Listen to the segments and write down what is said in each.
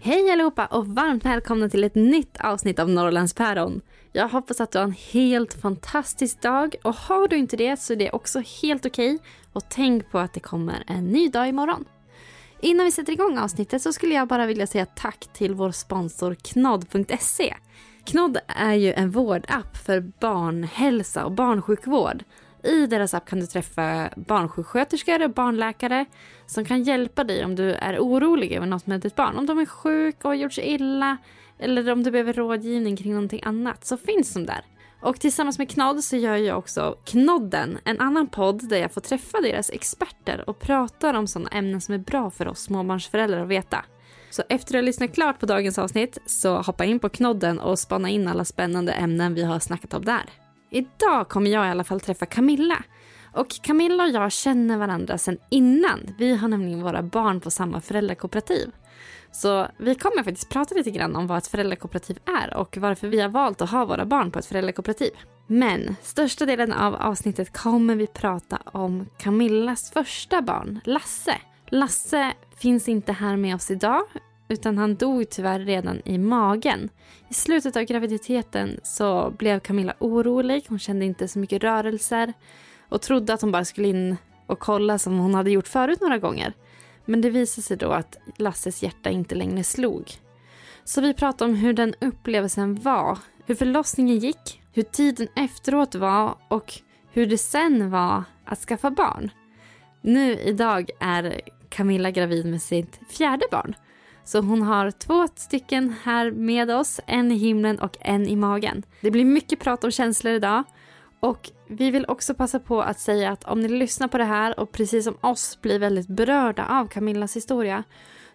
Hej allihopa och varmt välkomna till ett nytt avsnitt av Norrländs Päron. Jag hoppas att du har en helt fantastisk dag och har du inte det så är det också helt okej. Och tänk på att det kommer en ny dag imorgon. Innan vi sätter igång avsnittet så skulle jag bara vilja säga tack till vår sponsor Knodd.se. Knodd är ju en vårdapp för barnhälsa och barnsjukvård. I deras app kan du träffa barnsjuksköterskor och barnläkare som kan hjälpa dig om du är orolig över något med ditt barn. Om de är sjuk och har gjort sig illa eller om du behöver rådgivning kring någonting annat så finns de där. Och tillsammans med Knodd så gör jag också Knodden, en annan podd där jag får träffa deras experter och prata om sådana ämnen som är bra för oss småbarnsföräldrar att veta. Så efter att ha lyssnat klart på dagens avsnitt så hoppa in på Knodden och spana in alla spännande ämnen vi har snackat om där. Idag kommer jag i alla fall träffa Camilla. Och Camilla och jag känner varandra sedan innan. Vi har nämligen våra barn på samma föräldrakooperativ. Så vi kommer faktiskt prata lite grann om vad ett föräldrakooperativ är och varför vi har valt att ha våra barn på ett föräldrakooperativ. Men största delen av avsnittet kommer vi prata om Camillas första barn, Lasse. Lasse finns inte här med oss idag, utan han dog tyvärr redan i magen. I slutet av graviditeten så blev Camilla orolig. Hon kände inte så mycket rörelser och trodde att hon bara skulle in och kolla som hon hade gjort förut några gånger. Men det visade sig då att Lasses hjärta inte längre slog. Så vi pratade om hur den upplevelsen var, hur förlossningen gick, hur tiden efteråt var och hur det sen var att skaffa barn. Nu idag är Camilla gravid med sitt fjärde barn. Så hon har 2 stycken här med oss, en i himlen och en i magen. Det blir mycket prat om känslor idag. Och vi vill också passa på att säga att om ni lyssnar på det här och precis som oss blir väldigt berörda av Camillas historia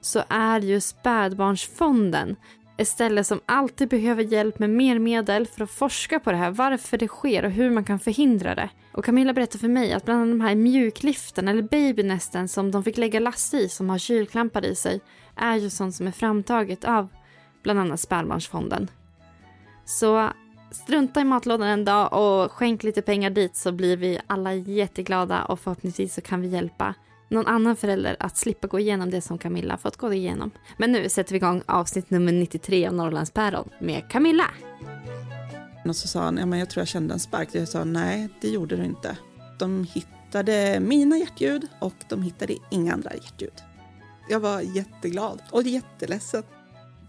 så är ju Spädbarnsfonden ett ställe som alltid behöver hjälp med mer medel för att forska på det här, varför det sker och hur man kan förhindra det. Och Camilla berättade för mig att bland annat de här mjukliften eller babynästen som de fick lägga Lasse i som har kylklampar i sig är ju sånt som är framtaget av bland annat Spädbarnsfonden. Så strunta i matlådan en dag och skänk lite pengar dit så blir vi alla jätteglada och förhoppningsvis så kan vi hjälpa någon annan förälder att slippa gå igenom det som Camilla fått gå igenom. Men nu sätter vi igång avsnitt nummer 93 av Norrlands Päron med Camilla. Och så sa han, ja, men jag tror jag kände en spark. Jag sa, nej det gjorde du inte. De hittade mina hjärtljud och de hittade inga andra hjärtljud. Jag var jätteglad och jätteledsen.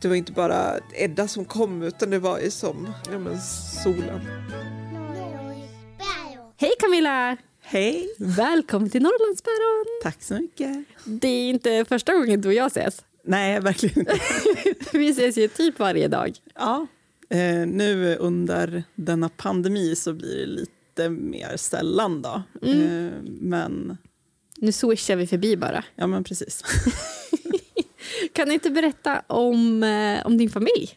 Det var inte bara Edda som kom utan det var ju som solen. Hej Camilla! Hej! Välkommen till Norrlands Päron! Tack så mycket! Det är inte första gången du och jag ses. Nej, verkligen inte. Vi ses ju typ varje dag. Ja, nu under denna pandemi så blir det lite mer sällan då. Men... nu swishar vi förbi bara. Ja, men precis. Kan du inte berätta om din familj?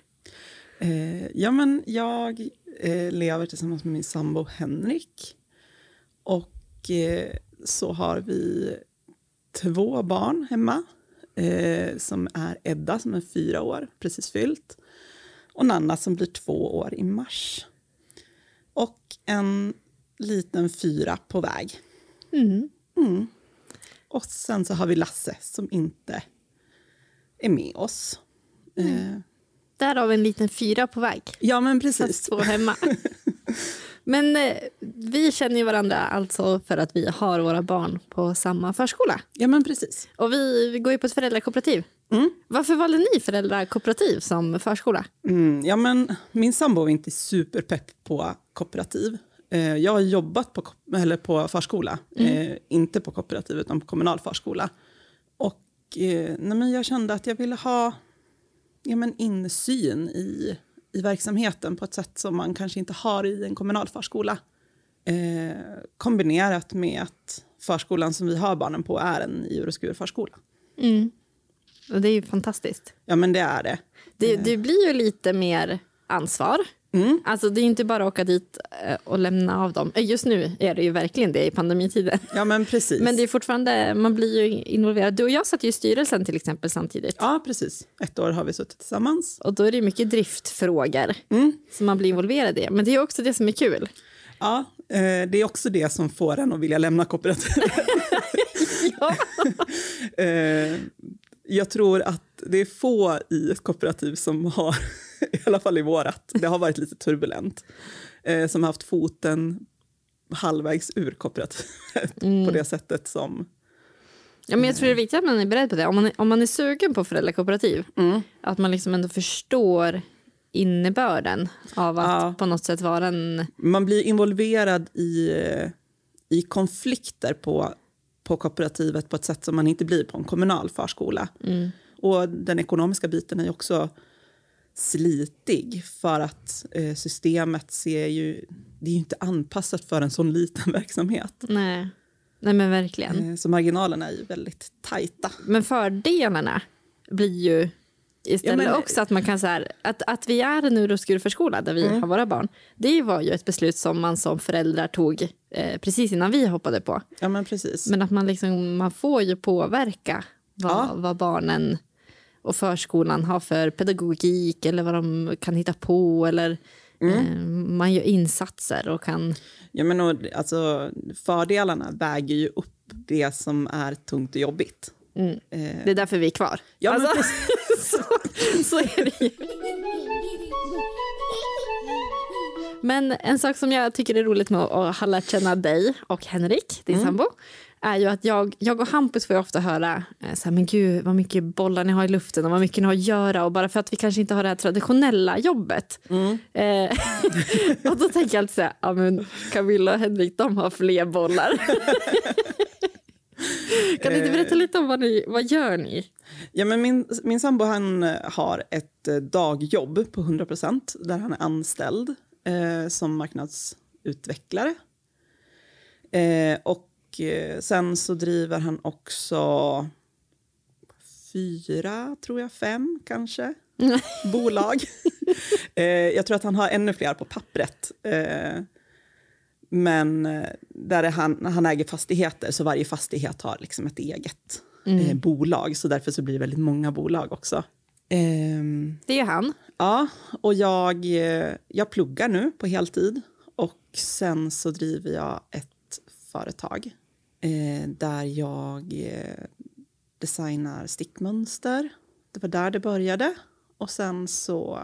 Ja, men jag lever tillsammans med min sambo Henrik. Och så har vi 2 barn hemma. Som är Edda som är 4 år, precis fyllt. Och Nanna som blir 2 år i mars. Och en liten 4 på väg. Mm. Och sen så har vi Lasse som inte är med oss. Där har vi en liten 4 på väg. Ja, men precis. Fast 2 hemma. Men vi känner ju varandra alltså för att vi har våra barn på samma förskola. Ja, men precis. Och vi går ju på ett föräldrakooperativ. Mm. Varför valde ni föräldrakooperativ som förskola? Ja, men min sambo var inte superpepp på kooperativ. Jag har jobbat på förskola. Inte på kooperativ utan på kommunal förskola. Och nej, men jag kände att jag ville ha insyn i verksamheten på ett sätt som man kanske inte har i en kommunal förskola. Kombinerat med att förskolan som vi har barnen på är en djur- och skurförskola. Mm. Och det är ju fantastiskt. Ja, men det är det. Det blir ju lite mer ansvar. Mm. Alltså det är inte bara att åka dit och lämna av dem. Just nu är det ju verkligen det i pandemitiden. Ja, men precis. Men det är fortfarande, man blir ju involverad. Du och jag satt ju i styrelsen till exempel samtidigt. Ja, precis. Ett år har vi suttit tillsammans. Och då är det mycket driftfrågor som man blir involverad i. Men det är också det som är kul. Ja, det är också det som får en att vilja lämna kooperativet. Ja. Jag tror att det är få i ett kooperativ som har, i alla fall i vårat, det har varit lite turbulent, som har haft foten halvvägs ur kooperativet på det sättet som... Ja, men jag tror det är viktigt att man är beredd på det. Om man är sugen på föräldrakooperativ, att man liksom ändå förstår innebörden av att på något sätt vara en... Man blir involverad i konflikter på kooperativet på ett sätt som man inte blir på en kommunal förskola. Mm. Och den ekonomiska biten är också slitig för att systemet ser ju... Det är ju inte anpassat för en sån liten verksamhet. Nej, nej men verkligen. Så marginalerna är ju väldigt tajta. Men fördelarna blir ju istället också att man kan så här... Att vi är en uroskurförskola där vi har våra barn. Det var ju ett beslut som man som föräldrar tog precis innan vi hoppade på. Ja, men precis. Men att man liksom, man får ju påverka vad barnen och förskolan har för pedagogik eller vad de kan hitta på eller man gör insatser och kan... Ja, men och, alltså fördelarna väger ju upp det som är tungt och jobbigt. Mm. Det är därför vi är kvar. Ja, alltså, men precis. så är det ju. Men en sak som jag tycker är roligt med att ha lärt känna dig och Henrik, din sambo, är ju att jag och Hampus får ju ofta höra så här, men gud vad mycket bollar ni har i luften och vad mycket ni har att göra och bara för att vi kanske inte har det här traditionella jobbet. Mm. Och då tänker jag alltid så här, ja men Camilla och Henrik, de har fler bollar. Kan du inte berätta lite om vad gör ni? Ja, men min sambo, han har ett dagjobb på 100% där han är anställd som marknadsutvecklare. Och sen så driver han också 5 kanske bolag. Jag tror att han har ännu fler på pappret. Men där han äger fastigheter, så varje fastighet har liksom ett eget bolag. Så därför så blir det väldigt många bolag också. Det är han. Ja, och jag pluggar nu på heltid. Och sen så driver jag ett företag där jag designar stickmönster. Det var där det började. Och sen så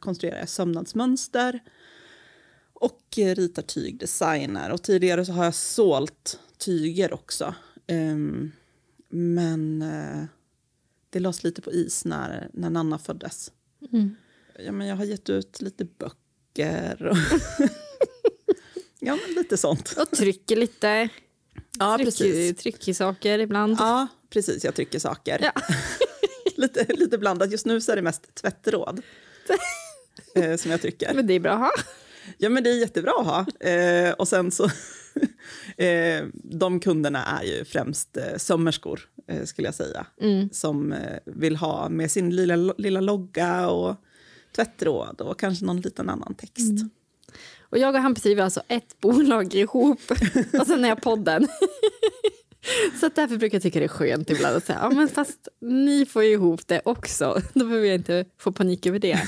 konstruerar jag sömnadsmönster. Och ritar tygdesigner. Och tidigare så har jag sålt tyger också. Men det lades lite på is när Nanna föddes. Mm. Ja, men jag har gett ut lite böcker. Och ja, men lite sånt. Och trycker lite. Ja, precis. Trycker saker ibland. Ja, precis. Jag trycker saker. Ja. lite blandat. Just nu så är det mest tvättråd som jag trycker. Men det är bra att ha. Ja, men det är jättebra att ha. Och sen så... de kunderna är ju främst sömmerskor, skulle jag säga. Som vill ha med sin lilla logga och tvättråd och kanske någon liten annan text. Mm. Och jag och han bedriver alltså ett bolag ihop. Och sen är jag podden. Så att därför brukar jag tycka det är skönt ibland att säga, ja men fast ni får ju ihop det också. Då behöver jag inte få panik över det.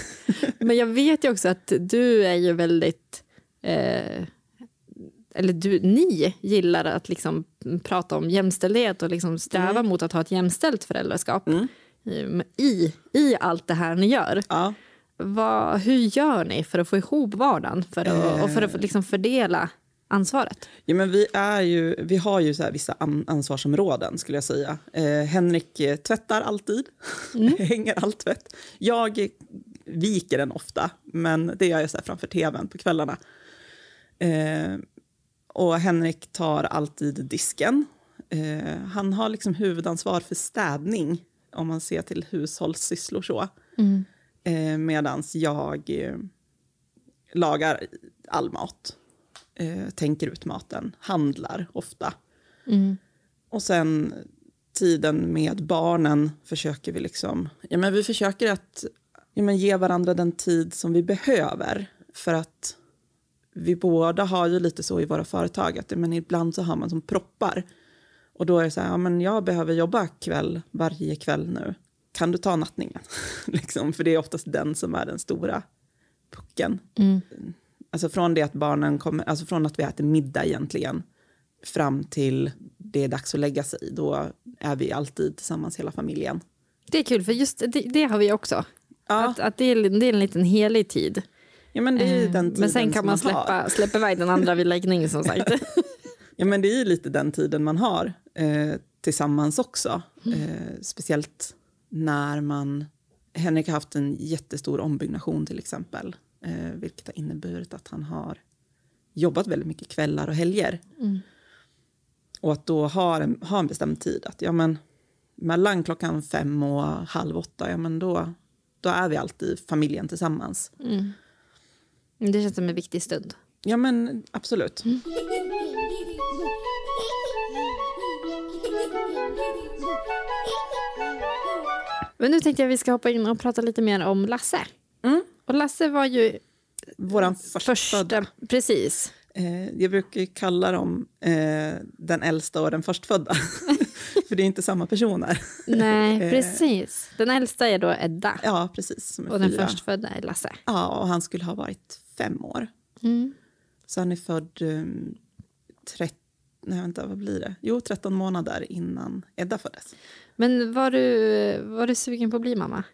Men jag vet ju också att du är ju väldigt... eller ni gillar att liksom prata om jämställdhet och liksom sträva mot att ha ett jämställt föräldraskap i allt det här ni gör. Ja. hur gör ni för att få ihop vardagen och för att liksom fördela ansvaret? Ja, men vi har ju så här vissa ansvarsområden skulle jag säga. Henrik tvättar alltid, hänger all tvätt. Jag viker den ofta, men det gör jag så här framför tvn på kvällarna. Och Henrik tar alltid disken. Han har liksom huvudansvar för städning om man ser till hushållssysslor så. Mm. Medans jag lagar all mat, tänker ut maten, handlar ofta. Mm. Och sen tiden med barnen försöker vi liksom... Ja, men vi försöker att ge varandra den tid som vi behöver. För att vi båda har ju lite så i våra företag att men ibland så har man som proppar. Och då är det så här, ja, men jag behöver jobba varje kväll nu. Kan du ta nattningen? liksom, för det är oftast den som är den stora pucken. Mm. Alltså från det att barnen kommer, alltså från att vi äter middag egentligen fram till det är dags att lägga sig. Då är vi alltid tillsammans hela familjen. Det är kul för just det har vi också. Ja. Att det är en liten helig tid. Ja, men det är den tiden. Men sen kan man släppa iväg den andra vid läggning som sagt. Ja, men det är ju lite den tiden man har tillsammans också. Speciellt när Henrik har haft en jättestor ombyggnation till exempel. Vilket har inneburit att han har jobbat väldigt mycket kvällar och helger. Mm. Och att då ha en bestämd tid. Att, ja, men, mellan klockan 5 och 7:30, ja, men då är vi alltid familjen tillsammans. Mm. Det känns som en viktig stund. Ja, men absolut. Mm. Men nu tänkte jag att vi ska hoppa in och prata lite mer om Lasse. Mm. Och Lasse var ju våran förstfödda. Precis. Jag brukar kalla dem den äldsta och den förstfödda. För det är inte samma personer. Nej, precis. Den äldsta är då Edda. Ja, precis. Och den förstfödda är Lasse. Ja, och han skulle ha varit 5 år. Mm. Så han är född 13 månader innan Edda föddes. Men var du sugen på att bli mamma?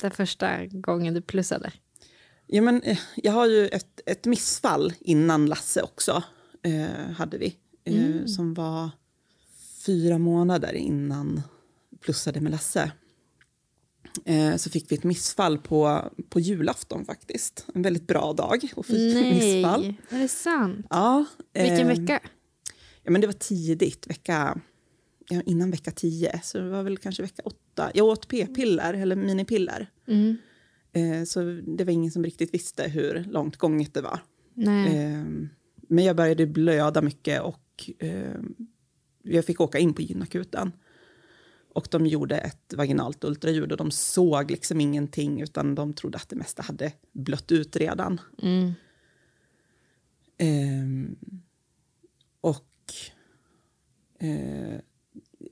Den första gången du plussade. Ja, men jag har ju ett missfall innan Lasse också. Hade vi. Som var 4 månader innan plussade med Lasse. Så fick vi ett missfall på julafton faktiskt. En väldigt bra dag och fick missfall. Är det sant? Ja. Vilken vecka? Ja, men det var tidigt, innan vecka 10, så det var väl kanske vecka 8. Jag åt p-piller, eller minipiller. Mm. Så det var ingen som riktigt visste hur långt gånget det var. Nej. Men jag började blöda mycket och jag fick åka in på gynakuten. Och de gjorde ett vaginalt ultraljud och de såg liksom ingenting utan de trodde att det mesta hade blött ut redan. Mm.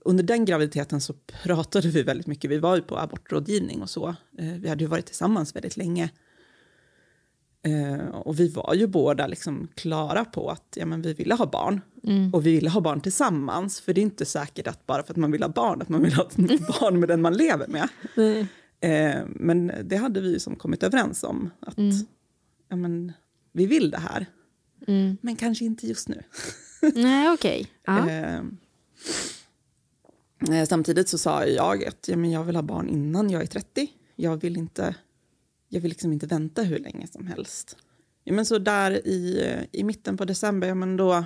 Under den graviditeten så pratade vi väldigt mycket. Vi var ju på abortrådgivning och så. Vi hade ju varit tillsammans väldigt länge. Och vi var ju båda liksom klara på att vi ville ha barn. Mm. Och vi ville ha barn tillsammans. För det är inte säkert att bara för att man vill ha barn att man vill ha ett barn med den man lever med. Mm. Men det hade vi ju som kommit överens om. Att vi vill det här. Mm. Men kanske inte just nu. Nej, okej. Okay. Samtidigt så sa jag att jag vill ha barn innan jag är 30. Jag vill liksom inte vänta hur länge som helst. Ja, men så där i mitten på december, då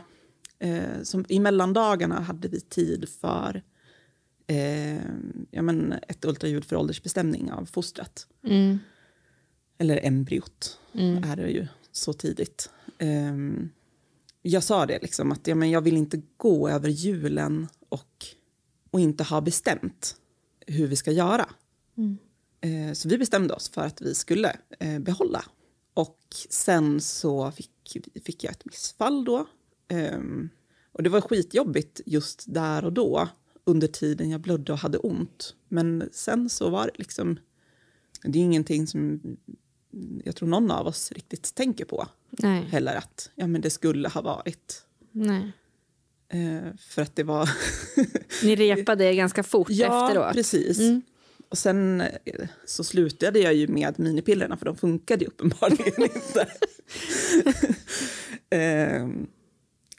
i mellandagarna hade vi tid för ett ultraljud för åldersbestämning av fostret. Mm. Eller embryot är det ju så tidigt. Jag sa det liksom att jag vill inte gå över julen och inte ha bestämt hur vi ska göra. Mm. Så vi bestämde oss för att vi skulle behålla. Och sen så fick jag ett missfall då. Och det var skitjobbigt just där och då. Under tiden jag blödde och hade ont. Men sen så var det liksom... Det är ingenting som... Jag tror någon av oss riktigt tänker på. Nej. Heller att det skulle ha varit. Nej. För att det var... Ni repade ganska fort efteråt. Ja, precis. Mm. Och sen så slutade jag ju med minipillerna, för de funkade ju uppenbarligen inte.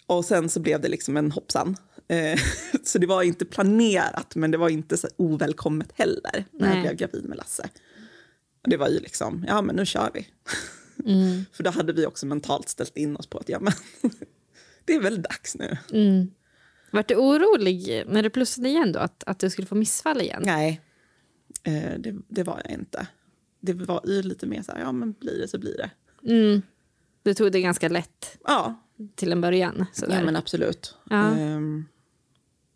Och sen så blev det liksom en hoppsan. Så det var inte planerat, men det var inte så ovälkommet heller när jag blev gravid med Lasse. Och det var ju liksom, ja men nu kör vi. Mm. För då hade vi också mentalt ställt in oss på att ja, men det är väl dags nu. Mm. Var du orolig när du plussade igen då, att du skulle få missfall igen? Nej, det var jag inte. Det var ju lite mer så här, ja men blir det så blir det. Mm. Du tog det ganska lätt. Ja. Till en början. Sådär. Ja men absolut. Ja.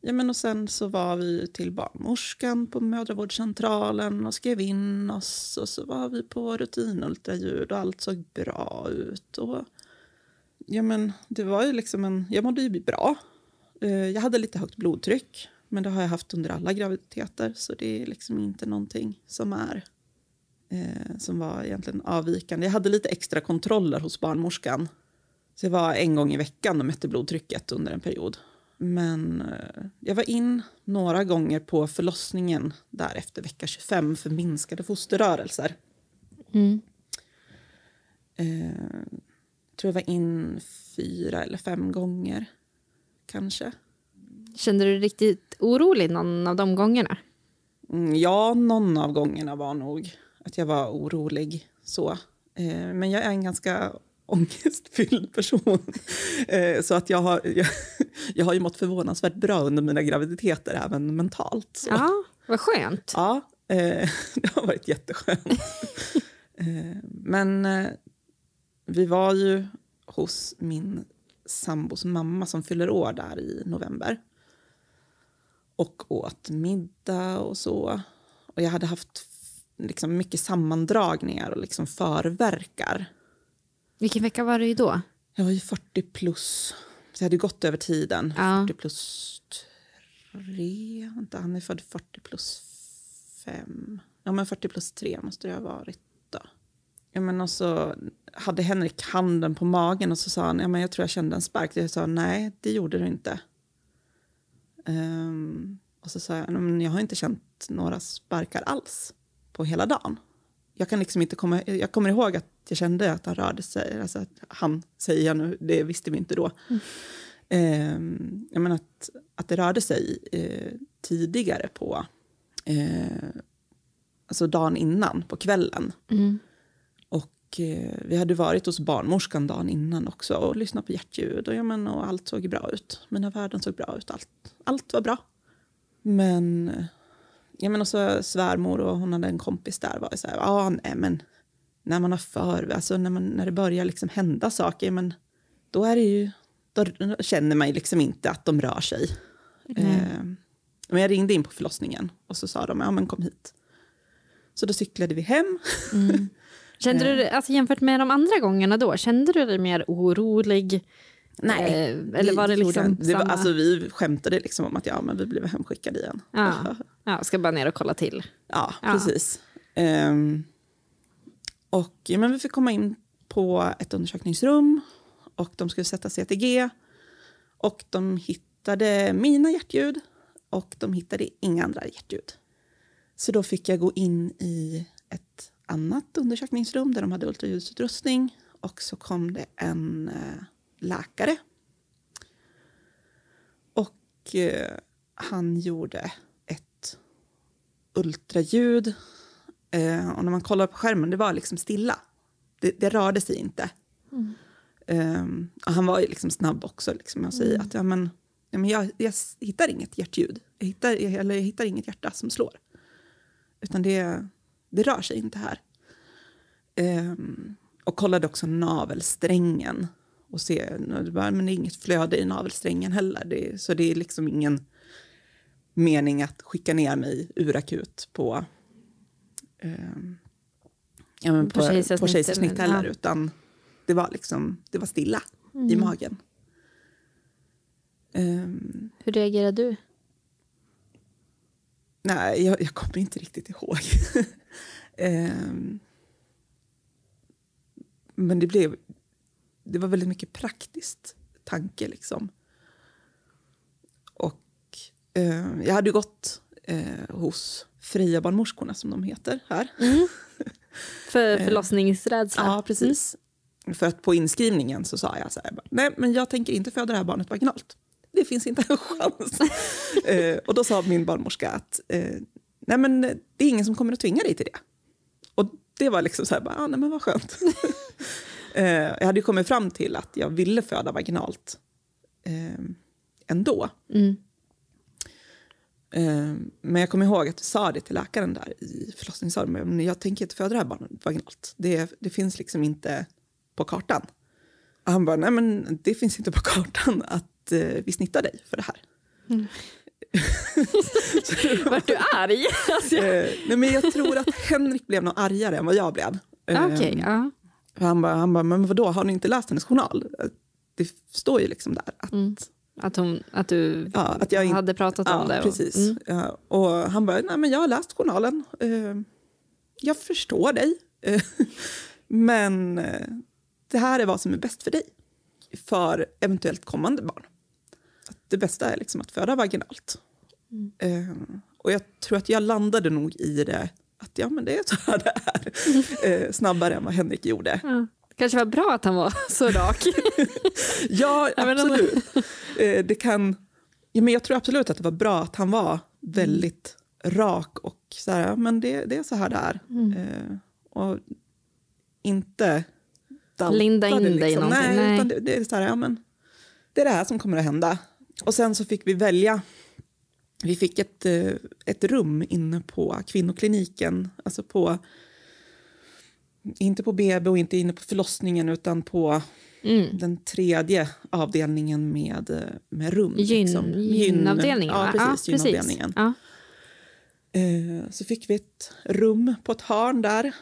Ja men och sen så var vi till barnmorskan på mödravårdscentralen och skrev in oss. Och så var vi på rutinultraljud och allt såg bra ut. Och ja men det var ju liksom jag mådde ju bra. Jag hade lite högt blodtryck, men det har jag haft under alla graviditeter. Så det är liksom inte någonting som är som var egentligen avvikande. Jag hade lite extra kontroller hos barnmorskan. Så jag var en gång i veckan och mätte blodtrycket under en period. Men jag var in några gånger på förlossningen där efter vecka 25 för minskade fosterrörelser. Mm. Jag tror jag var in 4 eller 5 gånger kanske. Kände du dig riktigt orolig någon av de gångerna? Ja, någon av gångerna var nog att jag var orolig så. Men jag är en ganska ångestfylld person. Så att jag har ju mått förvånansvärt bra under mina graviditeter, även mentalt. Så. Ja, vad skönt. Ja, det har varit jätteskönt. Men vi var ju hos min sambos mamma som fyller år där i november. Och åt middag och så. Och jag hade haft liksom mycket sammandragningar och liksom förverkar. Vilken vecka var det ju då? Jag var ju 40 plus. Så jag hade gått över tiden. Ja. 40 plus 3. Vänta, han är född 40 plus 5. Ja, men 40 plus 3 måste det ha varit då. Ja, men och så hade Henrik handen på magen och så sa han, ja men jag tror jag kände en spark. Jag sa, nej det gjorde du inte. Och så sa jag, men jag har inte känt några sparkar alls på hela dagen. Jag kan liksom inte komma, jag kommer ihåg att jag kände att han rörde sig, alltså att han säger jag nu, det visste vi inte då. Mm. Jag menar att det rörde sig tidigare på alltså dagen innan på kvällen. Mm. Och vi hade varit hos barnmorskan dagen innan också och lyssnat på hjärtljud och, ja, men, och allt såg bra ut. Mina värden såg bra ut, allt var bra. Men ja, men också svärmor och hon hade en kompis där var så här, ah, nej men när man har alltså när det börjar liksom hända saker, men då är det ju, då känner man ju liksom inte att de rör sig. Mm. Men jag ringde in på förlossningen och så sa de, ja men kom hit. Så då cyklade vi hem. Mm. Kände du, alltså jämfört med de andra gångerna då, kände du dig mer orolig? Nej, eller var det liksom det var, samma... Alltså vi skämtade liksom om att ja, men vi blev hemskickade igen. Ja, ja, ska bara ner och kolla till. Ja, ja. Precis. Och ja, men vi fick komma in på ett undersökningsrum och de skulle sätta CTG och de hittade mina hjärtljud och de hittade inga andra hjärtljud. Så då fick jag gå in i ett annat undersökningsrum där de hade ultraljudsutrustning och så kom det en läkare. Och han gjorde ett ultraljud. Och när man kollade på skärmen, det var liksom stilla. Det rörde sig inte. Mm. Och han var ju liksom snabb också. Liksom, och säger att ja, men jag hittar inget hjärtljud. Jag hittar inget hjärta som slår. Utan det rör sig inte här. Och kollade också navelsträngen. Och se, men det är inget flöde i navelsträngen heller. Så det är liksom ingen mening att skicka ner mig urakut på på kejsarsnitt heller. Ja. Utan det var liksom, det var stilla i magen. Hur reagerade du? Nej, jag kommer inte riktigt ihåg. Men det var väldigt mycket praktiskt tanke liksom. Och jag hade gått hos Freja barnmorskorna som de heter här. Mm. För förlossningsrädsla. Ja, precis. Mm. För att på inskrivningen så sa jag så här, nej men jag tänker inte föda det här barnet vaginalt. Det finns inte en chans. Och då sa min barnmorska att nej men det är ingen som kommer att tvinga dig till det. Och det var liksom så här, bara, ah, nej men vad skönt. Jag hade ju kommit fram till att jag ville föda vaginalt ändå. Mm. Men jag kommer ihåg att du sa det till läkaren där i förlossningssalen. Men jag tänker inte föda det här barnet vaginalt. Det finns liksom inte på kartan. Och han bara, nej men det finns inte på kartan att vi snittar dig för det här. Mm. Vart du arg? Alltså. Nej men jag tror att Henrik blev något argare än vad jag blev. Okej, ja. Han bara, men vadå, har ni inte läst hennes journal? Det står ju liksom där att... Mm. Att jag hade pratat om det. Precis. Mm. Ja, och han bara, nej men jag har läst journalen. Jag förstår dig. Men det här är vad som är bäst för dig. För eventuellt kommande barn. Att det bästa är liksom att föda vaginalt. Mm. Och jag tror att jag landade nog i det. Att ja men det är så här det är. Snabbare än vad Henrik gjorde. Mm. Kanske var bra att han var så rak. Ja, absolut. Jag tror absolut att det var bra att han var väldigt rak och så här, men det är så här där. Mm. Och inte linda in liksom. Dig i någonting. Nej. Utan det är så här, ja men det är det här som kommer att hända. Och sen så fick vi välja. Vi fick ett rum inne på kvinnokliniken, alltså på inte på BB och inte inne på förlossningen utan på den tredje avdelningen med rum. Gynavdelningen. Ja, precis. Ja, gynavdelningen. Ja. Så fick vi ett rum på ett hörn där.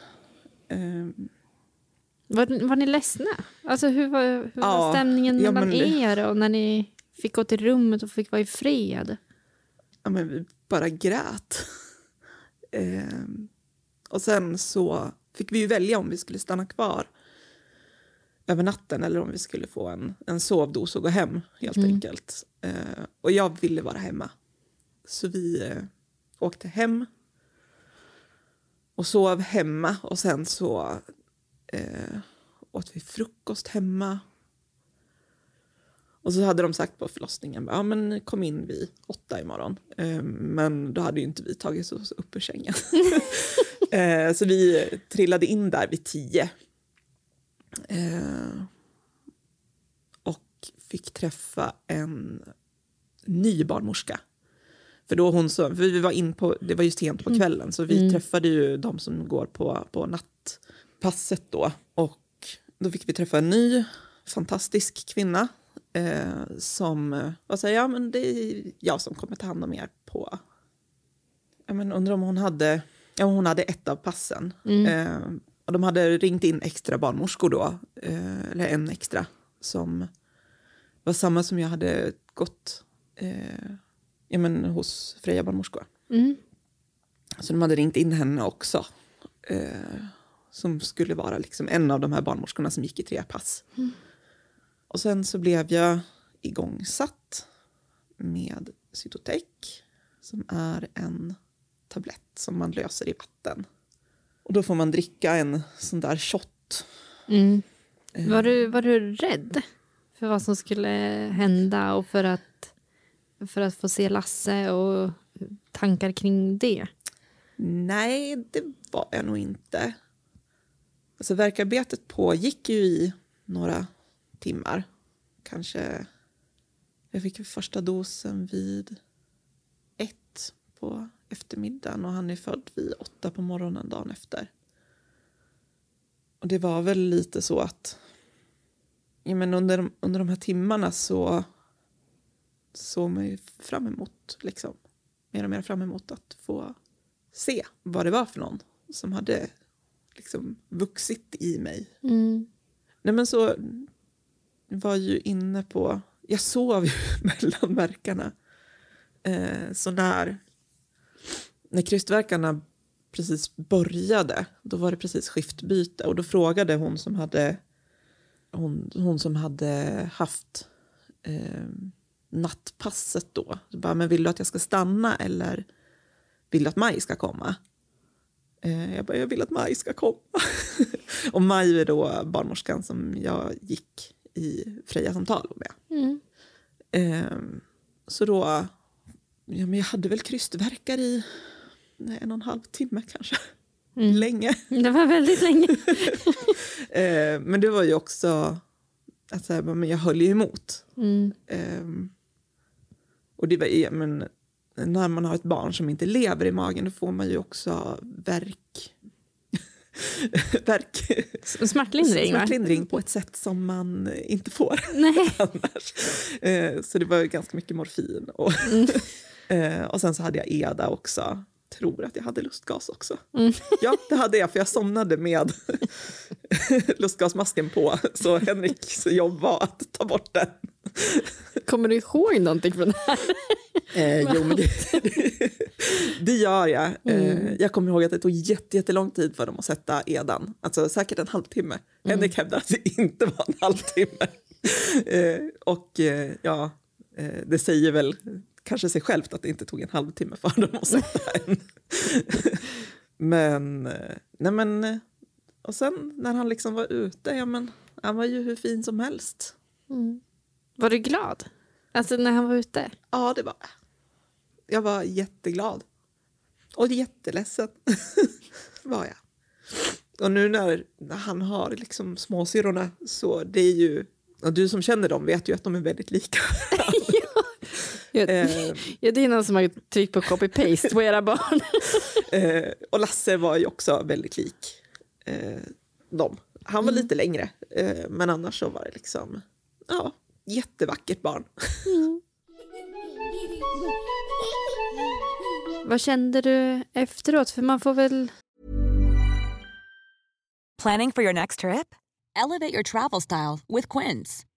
Var ni ledsna? Alltså hur var stämningen mellan er och när ni fick gå till rummet och fick vara i fred? Ja, men vi bara grät. Och sen så fick vi ju välja om vi skulle stanna kvar över natten eller om vi skulle få en sovdos och gå hem helt enkelt. Och jag ville vara hemma. Så vi åkte hem och sov hemma. Och sen så åt vi frukost hemma. Och så hade de sagt på förlossningen, ja men kom in vid 8 imorgon. Men då hade ju inte vi tagit oss upp ur sängen. Så vi trillade in där vid 10. Och fick träffa en ny barnmorska. För vi var in på, det var ju sent på kvällen. Så vi träffade ju de som går på nattpasset då. Och då fick vi träffa en ny fantastisk kvinna. Som var så här, ja men det är jag som kommer ta hand om er på. Jag men undrar om hon hade ett av passen. Och de hade ringt in extra barnmorskor då. Eller en extra. Som var samma som jag hade gått hos Freja barnmorskor. Mm. Så de hade ringt in henne också. Som skulle vara liksom en av de här barnmorskorna som gick i 3 pass. Mm. Och sen så blev jag igångsatt med Cytotec. Som är en tablett som man löser i vatten. Och då får man dricka en sån där shot. Mm. Var du rädd för vad som skulle hända och för att få se Lasse och tankar kring det? Nej, det var jag nog inte. Alltså verkarbetet pågick ju i några timmar. Kanske jag fick första dosen vid 1 på eftermiddagen och han är född vid 8 på morgonen dagen efter. Och det var väl lite så att under de här timmarna så såg man ju fram emot liksom mer och mer fram emot att få se vad det var för någon som hade liksom vuxit i mig. Mm. Nej men så var ju inne på... Jag sov ju mellan verkarna. Så när krystverkarna precis började, då var det precis skiftbyte. Och då frågade hon som hade... Hon som hade haft nattpasset då. Så bara, men vill du att jag ska stanna eller vill du att maj ska komma? Jag bara, jag vill att maj ska komma. Och maj är då barnmorskan som jag gick i Freja samtal med. Mm. Så då, ja, men jag hade väl krystverkar i 1,5 timme kanske. Mm. Länge. Det var väldigt länge. Men det var ju också att så här, men jag höll ju emot. Mm. Och det var ju, men när man har ett barn som inte lever i magen, då får man ju också smärtlindring på ett sätt som man inte får annars. Så det var ju ganska mycket morfin. Och, och sen så hade jag Edda också. Tror att jag hade lustgas också. Mm. Ja, det hade jag, för jag somnade med lustgasmasken på. Så Henriks jobb var att ta bort den. Kommer du ihåg någonting från det här? Jo, men det gör jag. Jag kommer ihåg att det tog jättelång tid för dem att sätta Eddan. Alltså säkert 1,5 timme. Henrik hävdade att det inte var 1,5 timme. Det säger väl kanske sig självt att det inte tog 1,5 timme för dem att sätta en. Men och sen när han liksom var ute, ja, men han var ju hur fin som helst. Mm. Var du glad? Alltså när han var ute? Ja, det var jag. Var jätteglad. Och jätteledsen var jag. Och nu när han har liksom småsyrorna, så det är ju, och du som känner dem vet ju att de är väldigt lika. Ja, det är någon som har tryckt på copy-paste på era barn. Och Lasse var ju också väldigt lik dem. Han var lite längre, men annars så var det liksom, ja, jättevackert barn. Mm. Vad kände du efteråt? För man får väl... Planning for your next trip? Elevate your travel style with Quince.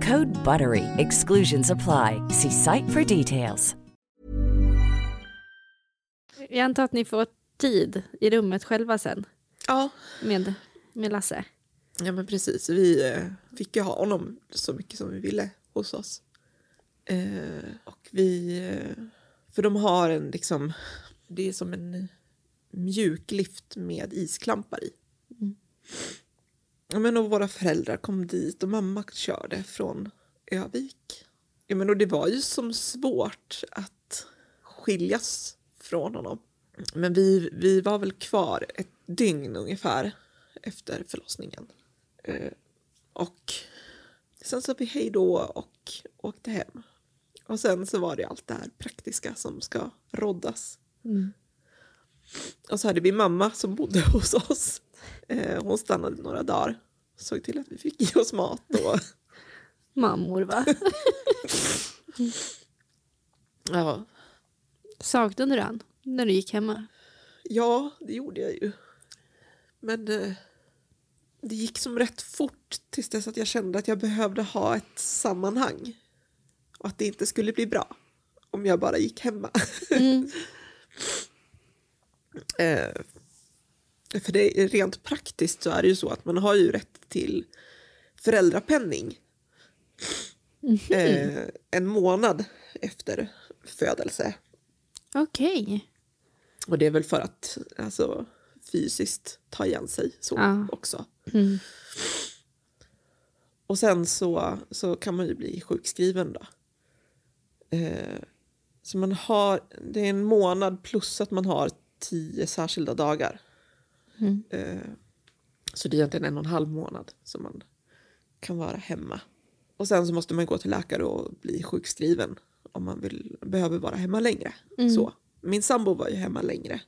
Code BUTTERY. Exclusions apply. See site for details. Jag antar att ni får tid i rummet själva sen. Ja. Med Lasse. Ja, men precis. Vi fick ju ha honom så mycket som vi ville hos oss. Och vi... För de har en liksom... Det är som en mjuk lift med isklampar i. Mm. Ja, men och våra föräldrar kom dit och mamma körde från Övik. Ja, men och det var ju som svårt att skiljas från honom. Men vi var väl kvar ett dygn ungefär efter förlossningen. Och sen sa vi hej då och åkte hem. Och sen så var det allt det här praktiska som ska roddas. Mm. Och så hade vi mamma som bodde hos oss. Hon stannade några dagar. Såg till att vi fick i oss mat då. Mammor, va? Ja. Saknade du han när du gick hemma? Ja, det gjorde jag ju. Men det gick som rätt fort tills dess att jag kände att jag behövde ha ett sammanhang. Och att det inte skulle bli bra om jag bara gick hemma. Mm. För det är rent praktiskt så är det ju så att man har ju rätt till föräldrapenning en månad efter födelse. Okej. Okay. Och det är väl för att alltså, fysiskt ta igen sig så också. Mm. Och sen så kan man ju bli sjukskriven då. Så man har, det är en månad plus att man har 10 särskilda dagar. Mm. Så det är egentligen 1,5 månad som man kan vara hemma. Och sen så måste man gå till läkare och bli sjukskriven om man behöver vara hemma längre. Mm. Så. Min sambo var ju hemma längre.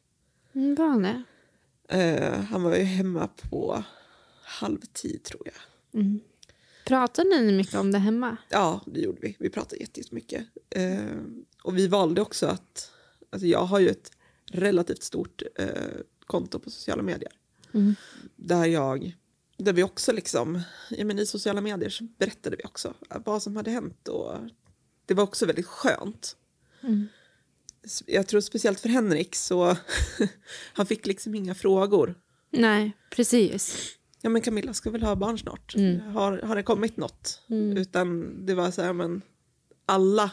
Var han var ju hemma på halvtid tror jag. Mm. Pratade ni mycket om det hemma? Ja, det gjorde vi. Vi pratade jättemycket. Och vi valde också att... Alltså jag har ju ett relativt stort konto på sociala medier. Mm. Där vi också liksom... Ja, men i sociala medier så berättade vi också vad som hade hänt. Och det var också väldigt skönt. Mm. Jag tror speciellt för Henrik så... han fick liksom inga frågor. Nej, precis. Ja, men Camilla ska väl ha barn snart. Mm. Har det kommit något? Mm. Utan det var så här, men alla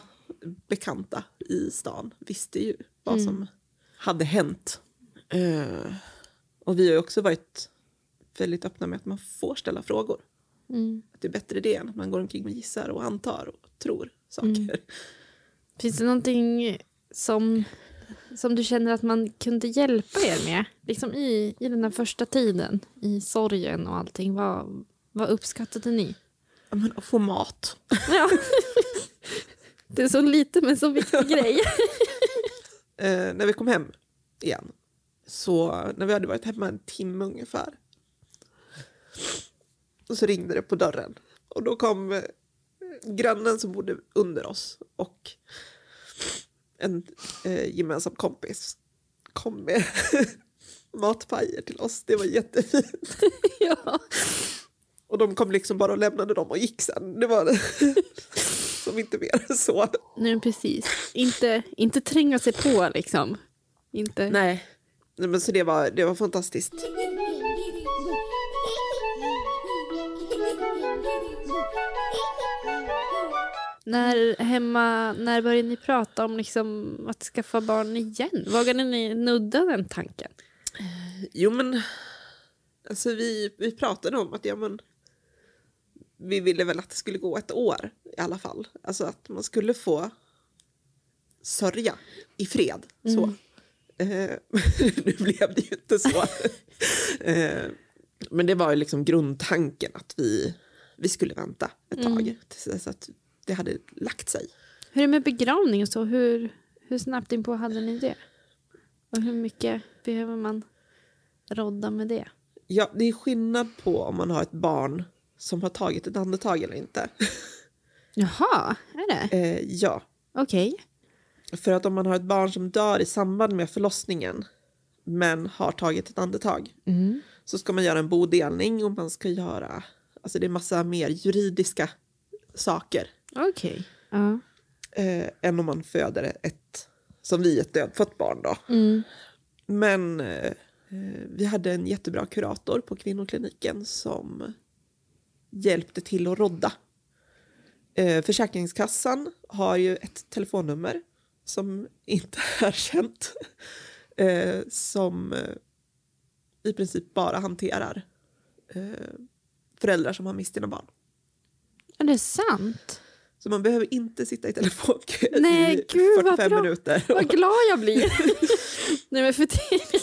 bekanta i stan visste ju vad som hade hänt. Och vi har ju också varit väldigt öppna med att man får ställa frågor. Mm. Att det är bättre det än att man går omkring med gissar och antar och tror saker. Mm. Finns det någonting som du känner att man kunde hjälpa er med? Liksom i den här första tiden. I sorgen och allting. Vad uppskattade ni? Ja, men att få mat. Ja. Det är så lite men så viktig grej. När vi kom hem igen. Så när vi hade varit hemma en timme ungefär. Och så ringde det på dörren. Och då kom grannen som bodde under oss. Och... en gemensam kompis kom med matpajer till oss. Det var jättefint. Ja. Och de kom liksom bara och lämnade dem och gick sen. Det var som inte mer så. Nej, precis. Inte tränga sig på liksom. Inte. Nej, men så det var fantastiskt. När började ni prata om liksom att skaffa barn igen? Vågade ni nudda den tanken? Jo, men alltså vi pratade om att vi ville väl att det skulle gå 1 år i alla fall. Alltså att man skulle få sörja i fred. Så. Nu blev det ju inte så. Men det var ju liksom grundtanken att vi skulle vänta ett tag tills att det hade lagt sig. Hur är det med begravning och så? Hur snabbt inpå hade ni det? Och hur mycket behöver man rodda med det? Ja, det är skillnad på om man har ett barn som har tagit ett andetag eller inte. Jaha, är det? Ja. Okej. Okay. För att om man har ett barn som dör i samband med förlossningen men har tagit ett andetag så ska man göra en bodelning och man ska göra... Alltså det är massa mer juridiska saker. Okej. Okay. Än om man föder ett dödfött barn då. Mm. Men vi hade en jättebra kurator på kvinnokliniken som hjälpte till att rodda. Försäkringskassan har ju ett telefonnummer som inte är känt. Som i princip bara hanterar föräldrar som har mist sina barn. Är det sant? Så man behöver inte sitta i telefon i 45 minuter. Vad glad jag blir. Nej, men för det...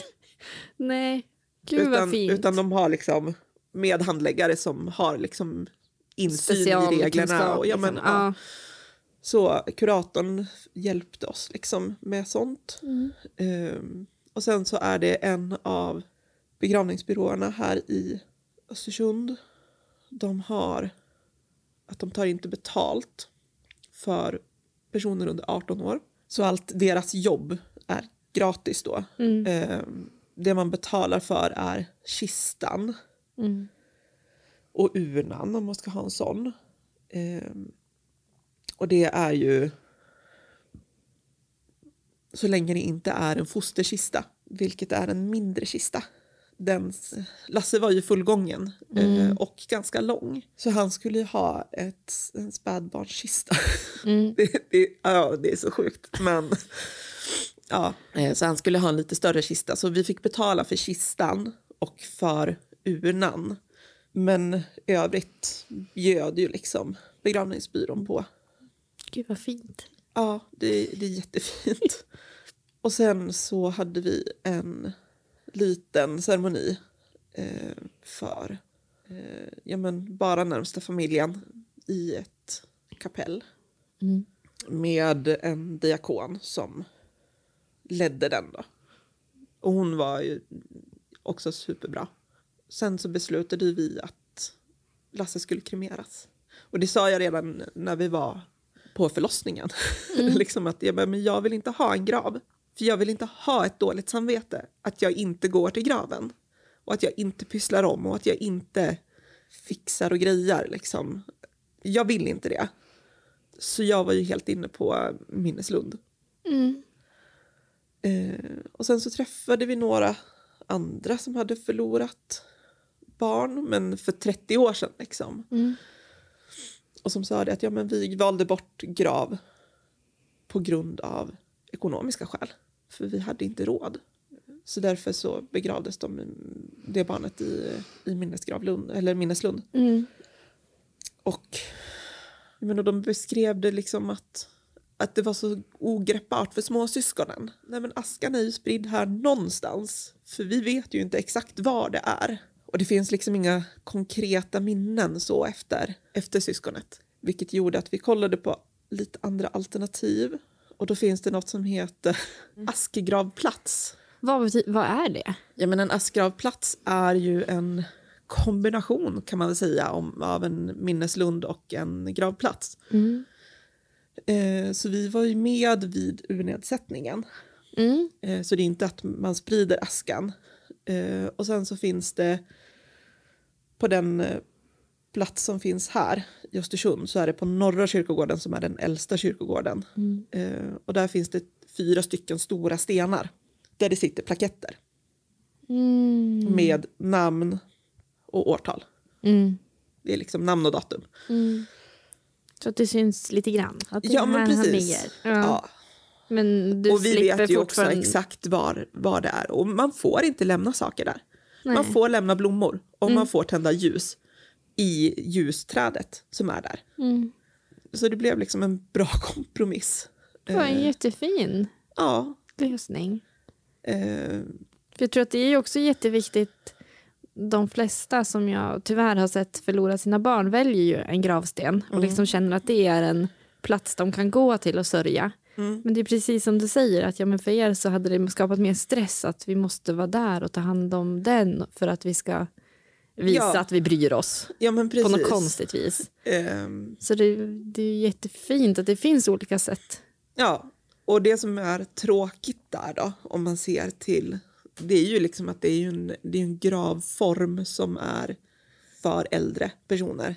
Nej, gud vad fint. Utan de har liksom medhandläggare som har liksom insyn i reglerna. Och, ja. Så kuratorn hjälpte oss liksom med sånt. Mm. Och sen så är det en av begravningsbyråerna här i Östersund. De har... att de tar inte betalt för personer under 18 år. Så allt deras jobb är gratis då. Mm. Det man betalar för är kistan. Mm. Och urnan om man ska ha en sån. Och det är ju... så länge det inte är en fosterkista. Vilket är en mindre kista. Lasse var ju fullgången och ganska lång. Så han skulle ju ha en spädbarnskista. Mm. Det är så sjukt. Men ja, så han skulle ha en lite större kista. Så vi fick betala för kistan och för urnan. Men i övrigt bjöd ju liksom begravningsbyrån på. Gud vad fint. Ja, det är jättefint. Och sen så hade vi en liten ceremoni för bara närmsta familjen i ett kapell med en diakon som ledde den då. Och hon var ju också superbra. Sen så beslutade vi att Lasse skulle kremeras. Och det sa jag redan när vi var på förlossningen. Liksom att jag vill inte ha en grav. För jag vill inte ha ett dåligt samvete. Att jag inte går till graven. Och att jag inte pysslar om. Och att jag inte fixar och grejar. Liksom. Jag vill inte det. Så jag var ju helt inne på minneslund. Mm. Och sen så träffade vi några andra som hade förlorat barn. Men för 30 år sedan liksom. Mm. Och som sa det att vi valde bort grav. På grund av ekonomiska skäl. För vi hade inte råd. Så därför så begravdes det barnet i minneslund. Mm. Och de beskrev det liksom att det var så ogreppbart för småsyskonen. Nej, men askan är ju spridd här någonstans. För vi vet ju inte exakt var det är. Och det finns liksom inga konkreta minnen så efter syskonet. Vilket gjorde att vi kollade på lite andra alternativ. Och då finns det något som heter askgravplats. Vad är det? Ja, men en askgravplats är ju en kombination kan man väl säga av en minneslund och en gravplats. Mm. Så vi var ju med vid urnedsättningen. Mm. Så det är inte att man sprider askan. Och sen så finns det på den plats som finns här i Östersund så är det på norra kyrkogården som är den äldsta kyrkogården. Mm. Och där finns det 4 stycken stora stenar där det sitter plaketter med namn och årtal. Mm. Det är liksom namn och datum. Mm. Så att det syns lite grann. Att det ja, men precis. Ja. Men du och vi vet ju också exakt var det är. Och man får inte lämna saker där. Nej. Man får lämna blommor och man får tända ljus i ljusträdet som är där. Mm. Så det blev liksom en bra kompromiss. Det var en jättefin lösning. För jag tror att det är också jätteviktigt. De flesta som jag tyvärr har sett förlora sina barn väljer ju en gravsten. Och liksom känner att det är en plats de kan gå till och sörja. Mm. Men det är precis som du säger att för er så hade det skapat mer stress att vi måste vara där och ta hand om den för att vi ska visa att vi bryr oss men på något konstigt vis. Så det är jättefint att det finns olika sätt. Ja, och det som är tråkigt där då, om man ser till, det är ju liksom att det är en gravform som är för äldre personer.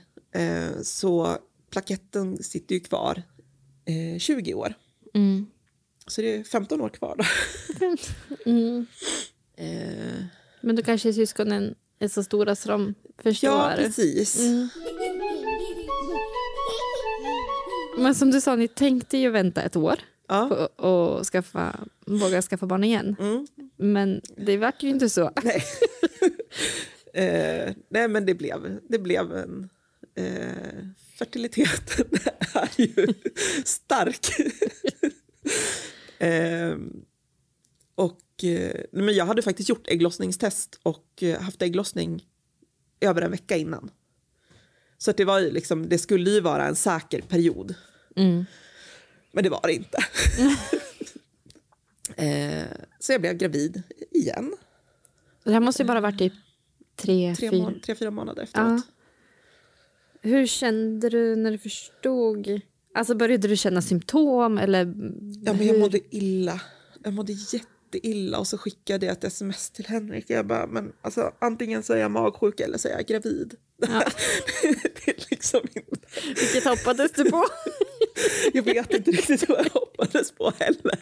Så plaketten sitter ju kvar 20 år. Mm. Så det är 15 år kvar då. Men då kanske syskonen är så stora så de förstår. Ja, precis. Mm. Men som du sa, ni tänkte ju vänta ett år och våga skaffa barn igen. Mm. Men det vart ju inte så. Nej, nej men det blev en... fertiliteten är ju stark. Men jag hade faktiskt gjort ägglossningstest och haft ägglossning över en vecka innan. Så att det var ju liksom, det skulle ju vara en säker period. Mm. Men det var det inte. Så jag blev gravid igen. Det här måste ju bara varit typ 3-4 månader efteråt. Ja. Hur kände du när du förstod? Alltså började du känna symptom? Eller jag mådde illa. Jag mådde jätteilla och så skickade jag ett sms till Henrik. Jag bara, antingen så är jag magsjuk eller så är jag gravid. Ja. Det är liksom inte... Vilket hoppades du på? Jag vet inte riktigt vad jag hoppades på heller.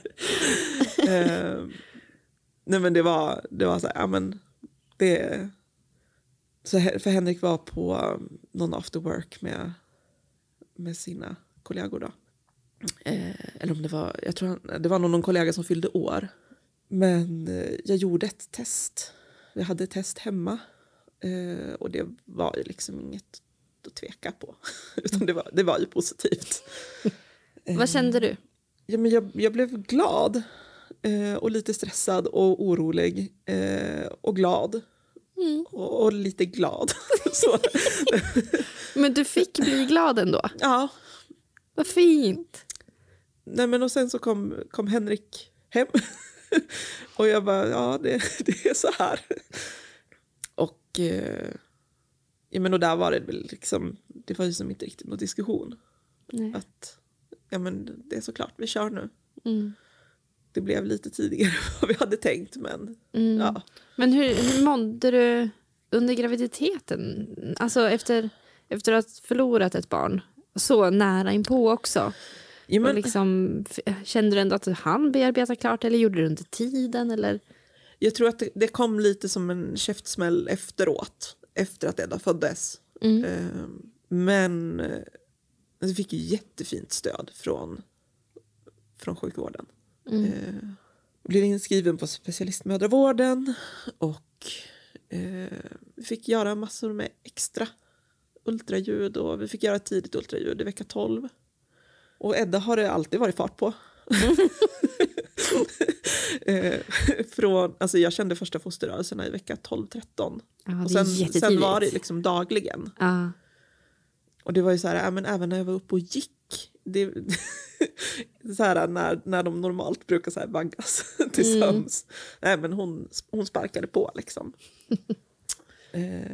Nej men det var så här, Det, så för Henrik var på någon after work med sina kollegor då. Eller om det var, jag tror det var någon kollega som fyllde år. Men jag gjorde ett test. Jag hade ett test hemma. Och det var liksom inget att tveka på. Utan det var ju positivt. Vad kände du? Ja, men jag blev glad. Och lite stressad och orolig. Och glad. Mm. Och lite glad. Så. Men du fick bli glad ändå? Ja. Vad fint. Nej, men och sen så kom Henrik hem. Och jag bara, ja det är så här. Och ja, men och där var det väl liksom, det var ju som inte riktigt någon diskussion. Nej. Att ja, men det är såklart, vi kör nu. Mm. Det blev lite tidigare än vad vi hade tänkt, men ja. Men hur mådde du under graviditeten? Alltså efter att ha förlorat ett barn så nära inpå också. Ja, men, liksom, kände du ändå att han bearbetade klart, eller gjorde du under tiden? Eller? Jag tror att det kom lite som en käftsmäll efteråt, efter att Edda föddes. Mm. Men jag fick ju jättefint stöd från sjukvården. Mm. Blev inskriven på specialistmödravården och vi fick göra massor med extra ultraljud, och vi fick göra tidigt ultraljud i vecka 12. Och Edda har det alltid varit fart på. Mm. Alltså jag kände första fosterrörelserna i vecka 12-13. Ja, och sen var det liksom dagligen. Ah. Och det var ju så här, men även när jag var uppe och gick. Det så här, när de normalt brukar så här bankas till söms. Nej, men hon sparkade på liksom.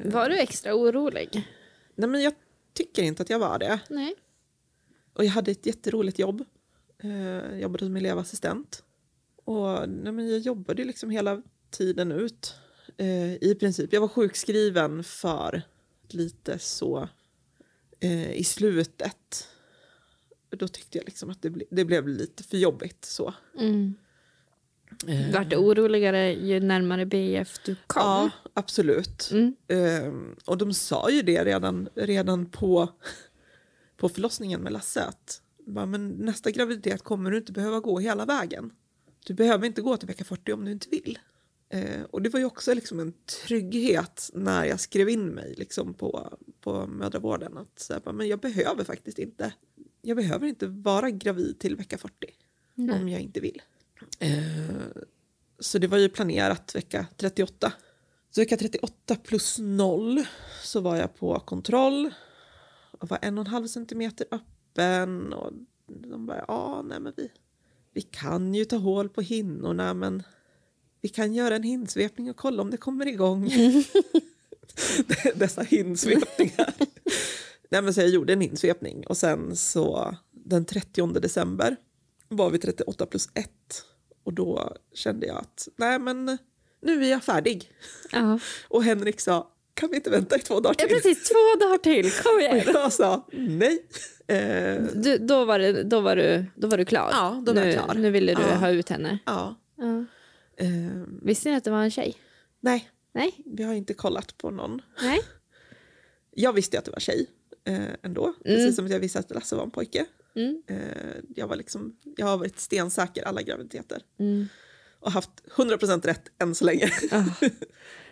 Var du extra orolig? Nej, men jag tycker inte att jag var det. Nej. Och jag hade ett jätteroligt jobb. Jag jobbade som elevassistent. Och nej, men jag jobbade liksom hela tiden ut. I princip. Jag var sjukskriven för lite så i slutet. Då tyckte jag liksom att det blev lite för jobbigt. Så. Mm. Vart det oroligare ju närmare BF du kom? Ja, absolut. Mm. Och de sa ju det redan på förlossningen med Lasse, att men nästa graviditet kommer du inte behöva gå hela vägen. Du behöver inte gå till vecka 40 om du inte vill. Och det var ju också liksom en trygghet när jag skrev in mig liksom på mödravården. Att så här, men jag behöver faktiskt inte. Jag behöver inte vara gravid till vecka 40 om jag inte vill. Så det var ju planerat vecka 38. Så vecka 38 plus 0 så var jag på kontroll. Och var 1,5 centimeter öppen. Och de bara, ja, nej men vi kan ju ta hål på hinnorna. Men vi kan göra en hinsvepning och kolla om det kommer igång. Dessa hinsvepningar. Nej, men så jag gjorde en hinsvepning. Och sen så den 30 december var vi 38 plus 1. Och då kände jag att, nej men nu är jag färdig. Uh-huh. Och Henrik sa, kan vi inte vänta i 2 dagar till? Ja, precis, 2 dagar till. Kom igen. Och jag sa nej. Då var du klar. Ja, då var jag klar. Nu ville du ha ut henne. Ja. Visste ni att det var en tjej? Nej. Vi har inte kollat på någon. Nej. Jag visste att det var tjej ändå. Precis som att jag visste att Lasse var en pojke. Mm. Jag har varit stensäker alla graviditeter. Mm. Och haft 100% rätt än så länge.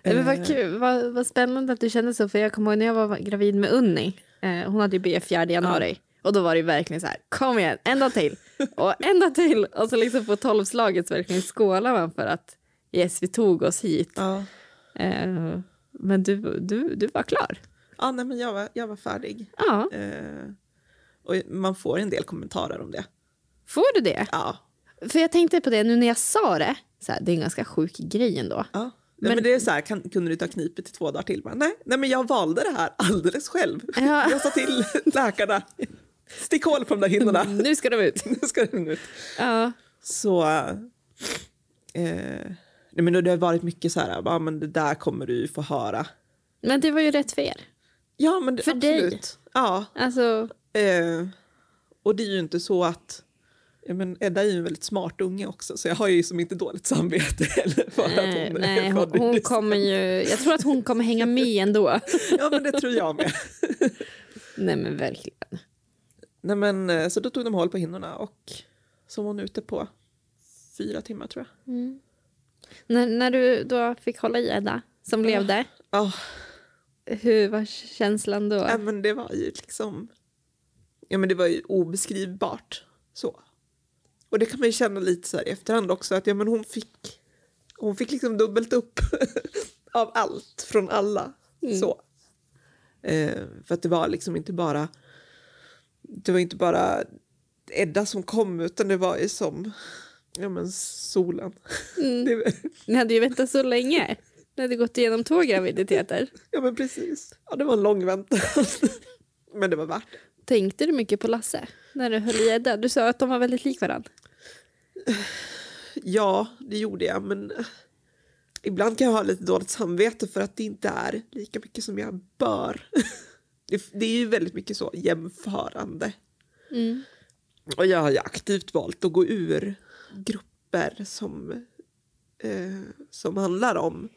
Men vad kul, vad spännande att du kände så. För jag kommer ihåg när jag var gravid med Unni. Hon hade ju BF 4 januari. Och då var det verkligen så här, kom igen, en dag till. Och så liksom på 12-slaget verkligen skålar man för att yes, vi tog oss hit. Men du var klar. Ja, nej, men jag var färdig. Ja. Och man får en del kommentarer om det. Får du det? Ja. För jag tänkte på det nu när jag sa det. Så här, det är en ganska sjuk grej ändå. Ja. Men det är så här, kunde du ta knipet i 2 dagar till? Men nej, men jag valde det här alldeles själv. Ja. Jag sa till läkarna, stick hål på de där hinnorna. Nu ska de ut. Ja. Så, nej, men det har varit mycket så här, ja, men det där kommer du få höra. Men det var ju rätt för er. Ja, men för absolut. Dig. Ja. Alltså. Och det är ju inte så att Men Edda är ju en väldigt smart unge också, så jag har ju som inte dåligt samvete heller för att hon... Nej, hon kommer ju... Jag tror att hon kommer hänga med ändå. Ja, men det tror jag med. Nej, men verkligen. Nej, men så då tog de håll på hinnorna och så var hon ute på 4 timmar, tror jag. Mm. När du då fick hålla i Edda, som levde... Ja. Hur var känslan då? Ja, men det var ju liksom... Ja, men det var ju obeskrivbart så. Och det kan man ju känna lite så här i efterhand också, att ja, men hon fick liksom dubbelt upp av allt från alla så. För att det var liksom inte bara Edda som kom, utan det var ju som solen. Mm. Ni hade ju väntat så länge. Ni hade gått igenom 2 graviditeter. Ja, men precis. Ja, det var en lång väntan. Men det var värt. Tänkte du mycket på Lasse när du höll i Edda? Du sa att de var väldigt lik varandra. Ja, det gjorde jag. Men ibland kan jag ha lite dåligt samvete för att det inte är lika mycket som jag bör. Det är ju väldigt mycket så jämförande. Mm. Och jag har ju aktivt valt att gå ur grupper som handlar om,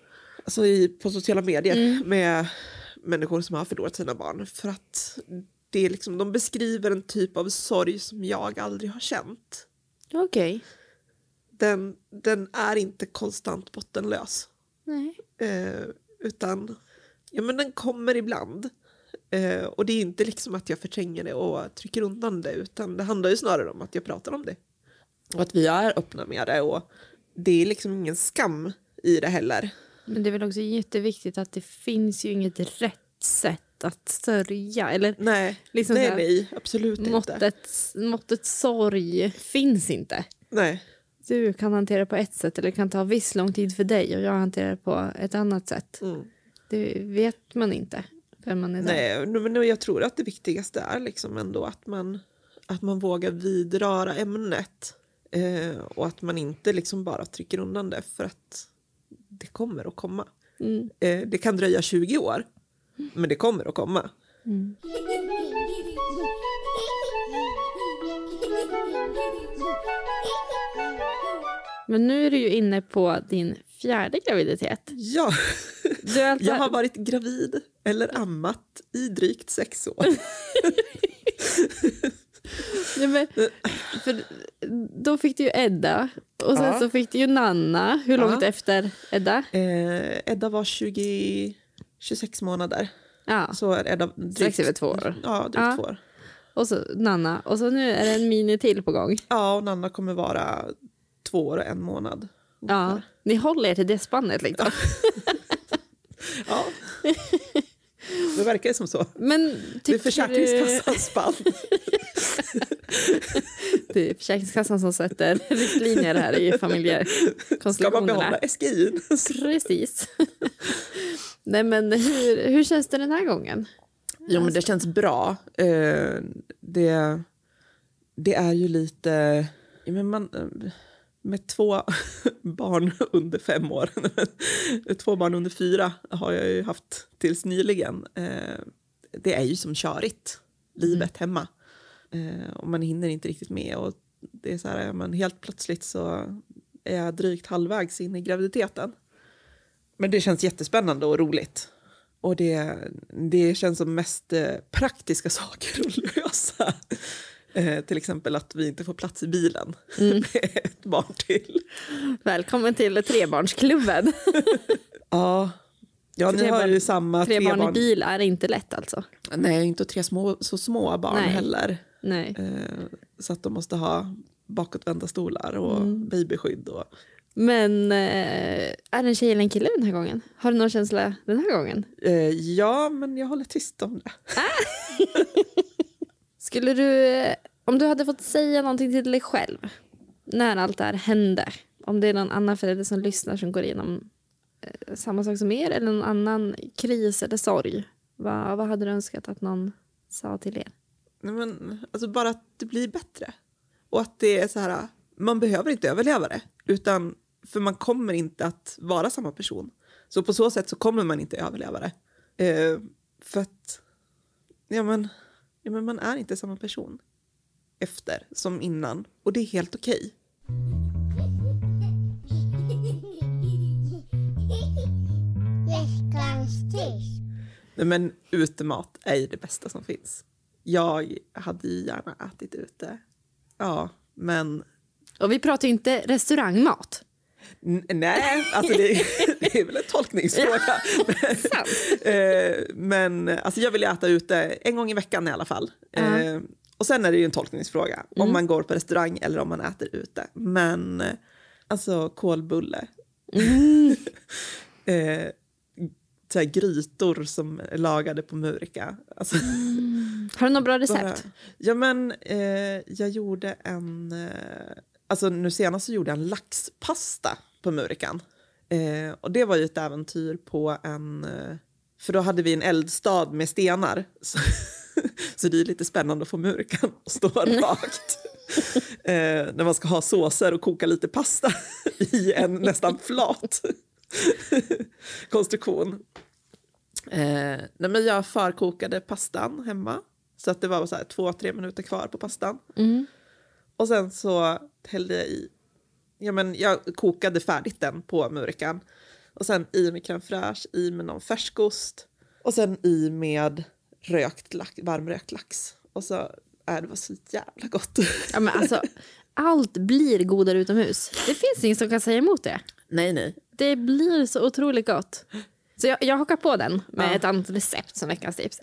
alltså på sociala medier med människor som har förlorat sina barn. För att det är liksom, de beskriver en typ av sorg som jag aldrig har känt. Okej. Den är inte konstant bottenlös. Nej. Utan ja, men den kommer ibland. Och det är inte liksom att jag förtränger det och trycker undan det, utan det handlar ju snarare om att jag pratar om det. Och att vi är öppna med det, och det är liksom ingen skam i det heller. Men det är väl också jätteviktigt att det finns ju inget rätt sätt att sörja, eller liksom nej, absolut inte. Måttet sorg finns inte. Nej. Du kan hantera på ett sätt, eller det kan ta viss lång tid för dig, och jag hanterar på ett annat sätt. Mm. Det vet man inte vem man är. Nej, men jag tror att det viktigaste är liksom ändå att man vågar vidröra ämnet, och att man inte liksom bara trycker undan det, för att det kommer att komma. Mm. Det kan dröja 20 år. Men det kommer att komma. Mm. Men nu är du ju inne på din 4:e graviditet. Ja, jag har varit gravid eller ammat i drygt 6 år. Ja, men, för då fick du ju Edda. Och sen så fick du ju Nanna. Hur långt efter Edda? Edda var 26 månader. Ja. Så är det strax över 2 år. Ja, drygt 2 år. Och så Nanna. Och så nu är det en mini till på gång. Ja, och Nanna kommer vara 2 år och 1 månad. Ja, ni håller er till det spannet liksom. Ja. Det verkar ju som så. Men det är Försäkringskassans spann. Det är Försäkringskassan som sätter riktlinjer här i familjekonstellationerna. Ska man behålla SGI? Precis. Nej, men hur känns det den här gången? Jo, men det känns bra. Det är ju lite... Men med 2 barn under 5 år. 2 barn under 4 har jag ju haft tills nyligen. Det är ju som körigt. Livet hemma. Och man hinner inte riktigt med. Och det är så här, men helt plötsligt så är jag drygt halvvägs in i graviditeten. Men det känns jättespännande och roligt. Och det känns som mest praktiska saker att lösa. Till exempel att vi inte får plats i bilen med 1 barn till. Välkommen till trebarnsklubben. Ja, ni har ju samma tre barn. 3 barn i bil är inte lätt alltså. Nej, inte 3 så små barn heller. Nej. Så att de måste ha bakåtvända stolar och babyskydd och... Men är det en tjej eller en kille den här gången? Har du någon känsla den här gången? Ja, men jag håller tyst om det. Skulle du, om du hade fått säga någonting till dig själv när allt det här hände, om det är någon annan förälder som lyssnar som går igenom samma sak som er, eller någon annan kris eller sorg, vad hade du önskat att någon sa till er? Nej, men alltså bara att det blir bättre. Och att det är så här, man behöver inte överleva det, utan för man kommer inte att vara samma person. Så på så sätt så kommer man inte överleva det. För att man är inte samma person. efter som innan. Och det är helt okej. Men utemat är ju det bästa som finns. Jag hade ju gärna ätit ute. Ja, men... Och vi pratar ju inte restaurangmat. Nej, alltså det är väl en tolkningsfråga. Men alltså jag vill äta ute en gång i veckan i alla fall. Och sen är det ju en tolkningsfråga. Om man går på restaurang eller om man äter ute. Men alltså kolbulle. Så här grytor som är lagade på murika. Alltså, har du något bra recept? Bara, ja, men jag gjorde en... alltså nu senast så gjorde jag en laxpasta på murikan. Och det var ju ett äventyr på en... För då hade vi en eldstad med stenar. Så det är lite spännande att få murikan att stå rakt. När man ska ha såser och koka lite pasta i en nästan flat... konstruktion. Nej, men jag förkokade pastan hemma så att det var så här 2-3 minuter kvar på pastan. Och sen så hällde jag i, ja, men jag kokade färdigt den på murikan och sen i med crème fraîche, i med någon färskost och sen i med varmrökt lax och så det var så jävla gott. Ja, men alltså allt blir godare utomhus. Det finns ingen som kan säga emot det. Nej. Det blir så otroligt gott. Så jag hakar på den med ett annat recept som veckans tips.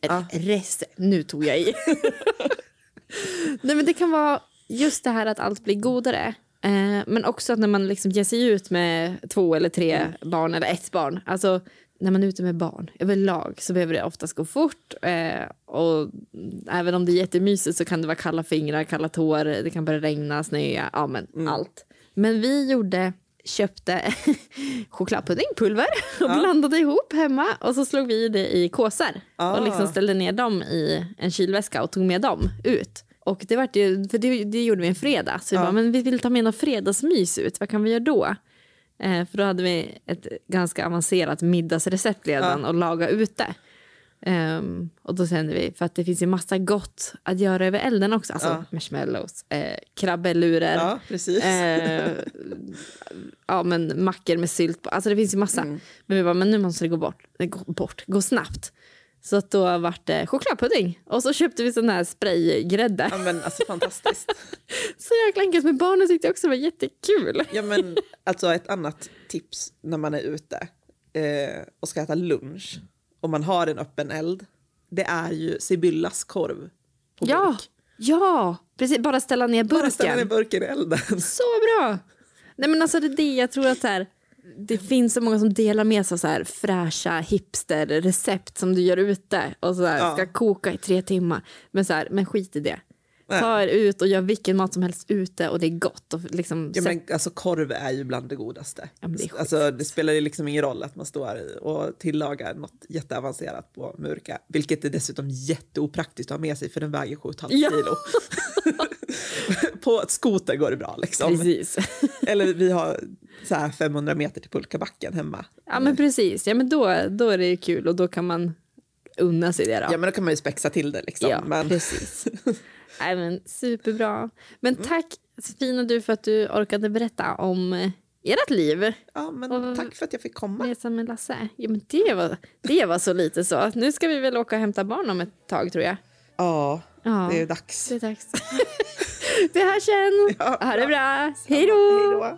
Nu tog jag i. Nej, men det kan vara just det här att allt blir godare. Men också att när man liksom ger sig ut med 2 eller 3 barn eller ett barn. Alltså när man är ute med barn överlag så behöver det oftast gå fort. Och även om det är jättemysigt så kan det vara kalla fingrar, kalla tår. Det kan börja regna, snöa, ja, men allt. Men vi köpte chokladpuddingpulver och blandade ihop hemma och så slog vi det i kåsar och liksom ställde ner dem i en kylväska och tog med dem ut. Och det var ju, för det gjorde vi en fredag, så vi bara, men vi vill ta med någon fredagsmys ut, vad kan vi göra då? För då hade vi ett ganska avancerat middagsrecept redan och laga ute. Och då kände vi, för att det finns ju massa gott att göra över elden också, alltså marshmallows, krabbelurer, precis. Ja, men mackor med sylt på. Alltså det finns ju massa, men vi bara, men nu måste det gå snabbt. Så att då vart det chokladpudding. Och så köpte vi sån här spraygrädde. Ja, men alltså fantastiskt. Så jäkla enkelt, med barnen tyckte jag också var jättekul. Ja, men alltså ett annat tips när man är ute och ska äta lunch, om man har en öppen eld, det är ju Sibyllas korv på burk. Ja, precis. Bara ställa ner burken. Bara ställa ner burken i elden. Så bra! Nej, men alltså det jag tror att så här, det finns så många som delar med sig av så här fräscha hipsterrecept som du gör ute och så här, ska koka i 3 timmar. Men, så här, men skit i det. Ta er ut och gör vilken mat som helst ute och det är gott. Och liksom men, alltså, korv är ju bland det godaste. Ja, det, alltså, det spelar ju liksom ingen roll att man står och tillagar något jätteavancerat på murka. Vilket är dessutom jätteopraktiskt att ha med sig för den väger 7,5 kilo. På ett skoter går det bra liksom. Precis. Eller vi har så här 500 meter till pulkabacken hemma. Ja, men precis. Ja, men då är det ju kul och då kan man unna sig det då. Ja, men då kan man ju spexa till det liksom. Ja, men... precis. Nej, men superbra. Men tack Sofina du för att du orkade berätta om ert liv. Ja, men och tack för att jag fick komma. Resa med Lasse. Ja, men det var så lite så. Nu ska vi väl åka och hämta barn om ett tag tror jag. Ja, det är dags. Det är dags. Vi hörs sen. Ja, ha det bra. Hej då.